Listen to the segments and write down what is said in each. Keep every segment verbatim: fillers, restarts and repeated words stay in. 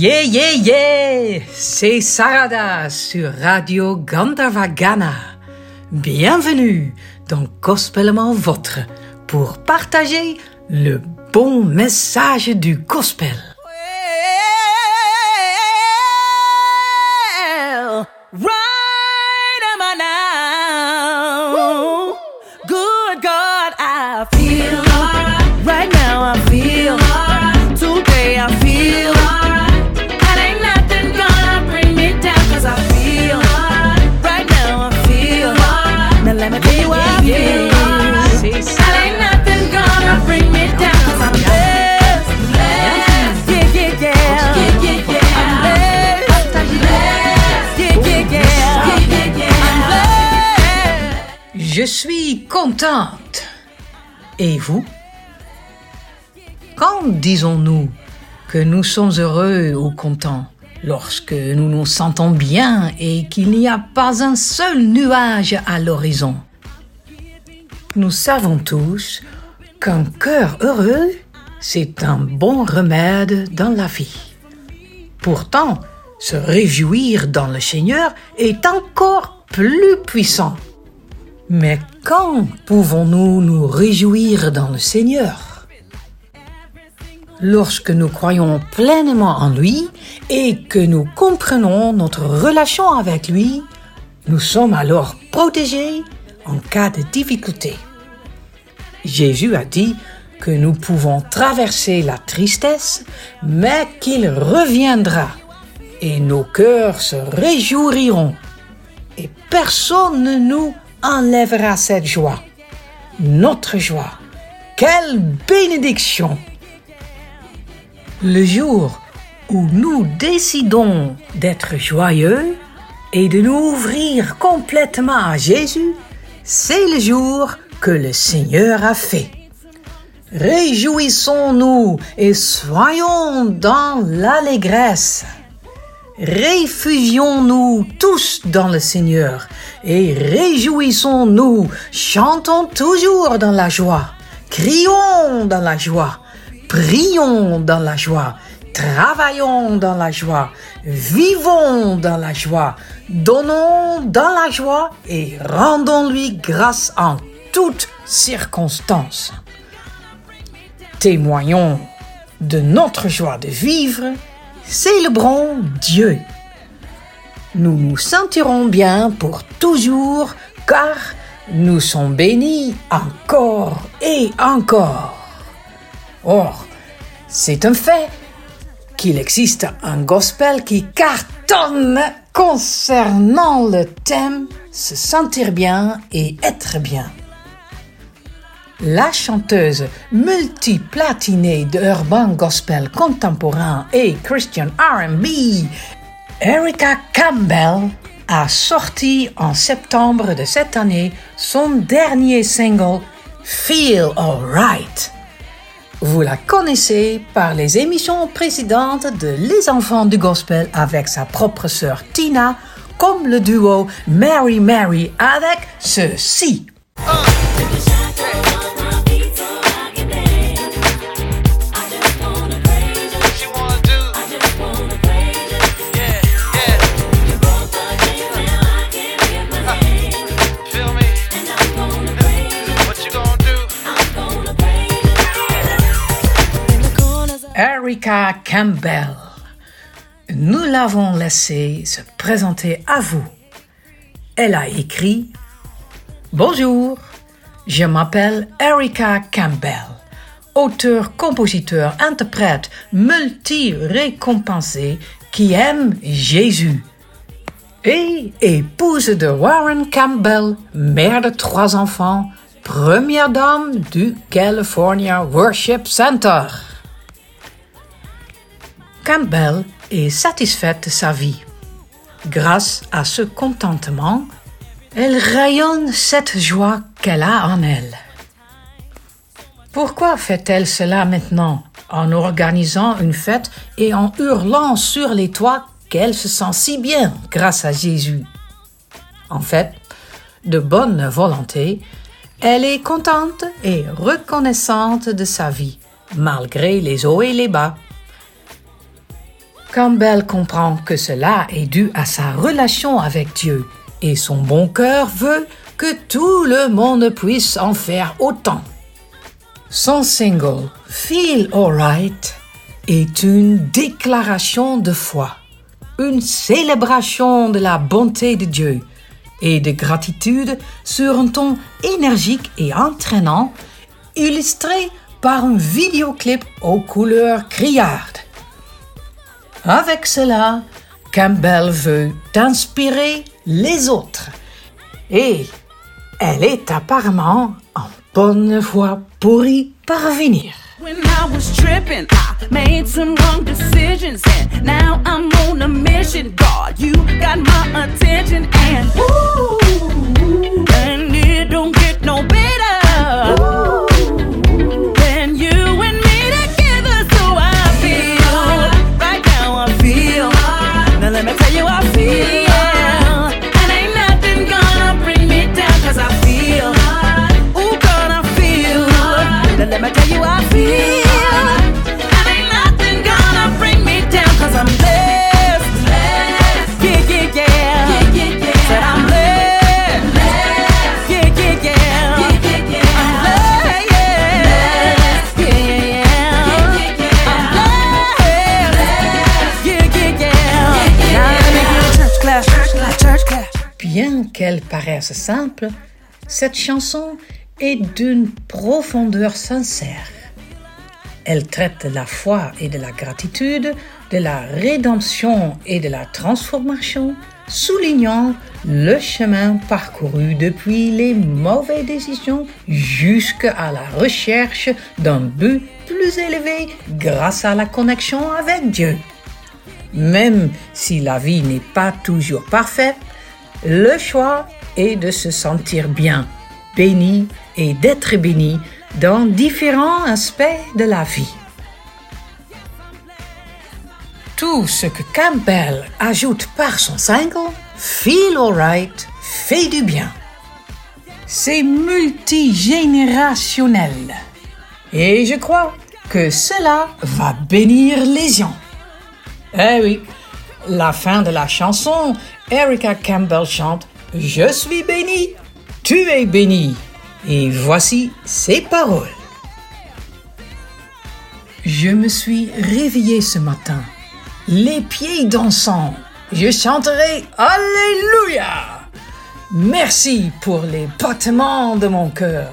Yeah, yeah, yeah! C'est Sarada sur Radio Gandharva Gana. Bienvenue dans Gospelment Votre pour partager le bon message du Gospel. Well, right am I now? Good God, I feel alright. Right now I feel alright. Today I feel alright. Je suis contente. Et vous? Quand disons-nous que nous sommes heureux ou contents? Lorsque nous nous sentons bien et qu'il n'y a pas un seul nuage à l'horizon. Nous savons tous qu'un cœur heureux, c'est un bon remède dans la vie. Pourtant, se réjouir dans le Seigneur est encore plus puissant. Mais quand pouvons-nous nous réjouir dans le Seigneur ? Lorsque nous croyons pleinement en lui et que nous comprenons notre relation avec lui, nous sommes alors protégés en cas de difficulté. Jésus a dit que nous pouvons traverser la tristesse, mais qu'il reviendra et nos cœurs se réjouiront et personne ne nous enlèvera cette joie. Notre joie, quelle bénédiction! Le jour où nous décidons d'être joyeux et de nous ouvrir complètement à Jésus, c'est le jour que le Seigneur a fait. Réjouissons-nous et soyons dans l'allégresse. Réfugions-nous tous dans le Seigneur et réjouissons-nous, chantons toujours dans la joie, crions dans la joie. Prions dans la joie, travaillons dans la joie, vivons dans la joie, donnons dans la joie et rendons-lui grâce en toutes circonstances. Témoignons de notre joie de vivre, célébrons Dieu. Nous nous sentirons bien pour toujours, car nous sommes bénis encore et encore. Or, c'est un fait qu'il existe un gospel qui cartonne concernant le thème « Se sentir bien et être bien ». La chanteuse multiplatinée d'urban gospel contemporain et Christian R and B, Erica Campbell, a sorti en septembre de cette année son dernier single « Feel Alright ». Vous la connaissez par les émissions précédentes de Les Enfants du Gospel avec sa propre sœur Tina, comme le duo Mary Mary avec ceci. Erica Campbell, nous l'avons laissée se présenter à vous. Elle a écrit « Bonjour, je m'appelle Erica Campbell, auteur, compositeur, interprète, multi-récompensée qui aime Jésus et épouse de Warren Campbell, mère de trois enfants, première dame du California Worship Center. » Campbell est satisfaite de sa vie. Grâce à ce contentement, elle rayonne cette joie qu'elle a en elle. Pourquoi fait-elle cela maintenant, en organisant une fête et en hurlant sur les toits qu'elle se sent si bien grâce à Jésus? En fait, de bonne volonté, elle est contente et reconnaissante de sa vie, malgré les hauts et les bas. Campbell comprend que cela est dû à sa relation avec Dieu et son bon cœur veut que tout le monde puisse en faire autant. Son single « Feel Alright » est une déclaration de foi, une célébration de la bonté de Dieu et de gratitude sur un ton énergique et entraînant, illustré par un vidéoclip aux couleurs criardes. Avec cela, Campbell veut inspirer les autres et elle est apparemment en bonne voie pour y parvenir. When I was tripping, I made some wrong decisions and now I'm on a mission. God, you got my attention and ooh, and it don't get no better. Ooh. Bien qu'elle paraisse simple, cette chanson est d'une profondeur sincère. Elle traite de la foi et de la gratitude, de la rédemption et de la transformation, soulignant le chemin parcouru depuis les mauvaises décisions jusqu'à la recherche d'un but plus élevé grâce à la connexion avec Dieu. Même si la vie n'est pas toujours parfaite, le choix est de se sentir bien, béni et d'être béni dans différents aspects de la vie. Tout ce que Campbell ajoute par son single « Feel Alright » fait du bien. C'est multigénérationnel et je crois que cela va bénir les gens. Eh oui, la fin de la chanson, Erica Campbell chante « Je suis bénie, tu es bénie ». Et voici ces paroles. Je me suis réveillée ce matin, les pieds dansants. Je chanterai Alléluia. Merci pour les battements de mon cœur.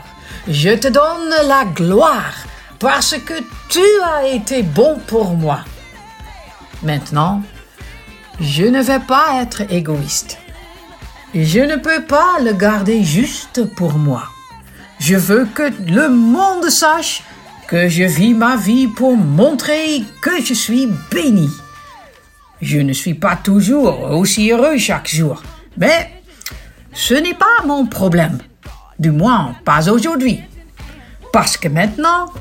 Je te donne la gloire parce que tu as été bon pour moi. Maintenant, je ne vais pas être égoïste. Je ne peux pas le garder juste pour moi. Je veux que le monde sache que je vis ma vie pour montrer que je suis béni. Je ne suis pas toujours aussi heureux chaque jour, mais ce n'est pas mon problème, du moins pas aujourd'hui. Parce que maintenant,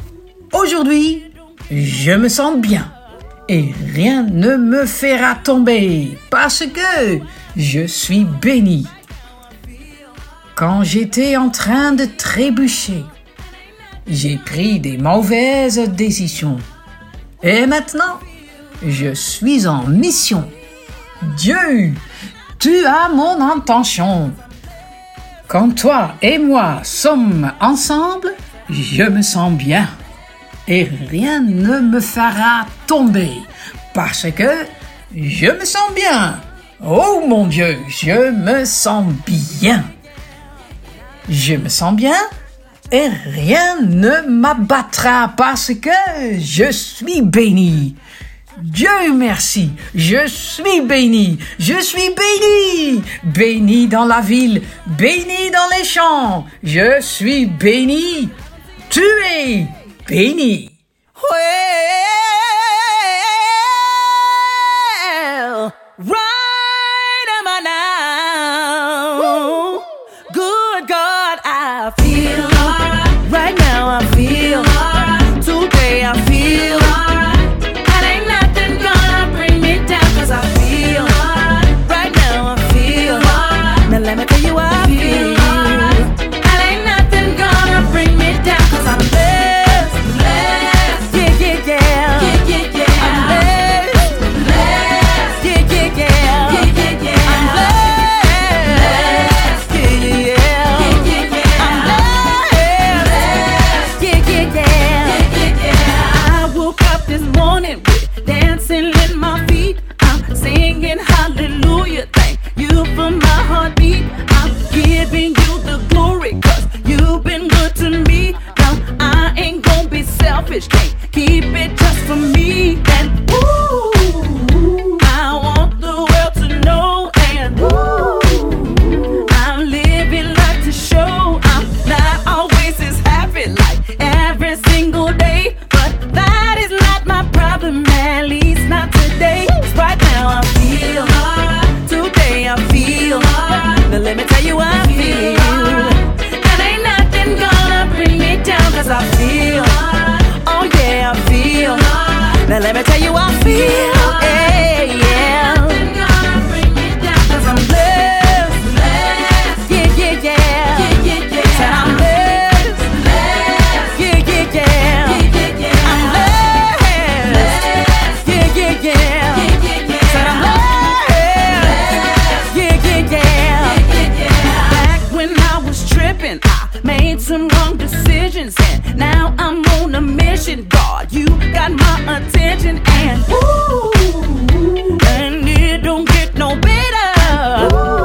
aujourd'hui, je me sens bien et rien ne me fera tomber parce que je suis béni. Quand j'étais en train de trébucher, j'ai pris des mauvaises décisions. Et maintenant, je suis en mission. Dieu, tu as mon intention. Quand toi et moi sommes ensemble, je me sens bien. Et rien ne me fera tomber parce que je me sens bien. Oh mon Dieu, je me sens bien. Je me sens bien et rien ne m'abattra parce que je suis béni. Dieu merci, je suis béni, je suis béni. Béni dans la ville, béni dans les champs, je suis béni. Tu es béni. Well, right am I now? Good God. I feel alright. Right now I feel alright. Today I feel alright. And ain't nothing gonna bring me down. Cause I feel alright. Right now I feel alright. Now let me tell you I feel alright. And ain't nothing gonna bring me down. Cause I'm blessed, blessed. Yeah, yeah, yeah. Yeah, yeah, yeah. I'm blessed, blessed. tripping. I made some wrong decisions and now I'm on a mission. God, you got my attention and ooh, and it don't get no better. Ooh.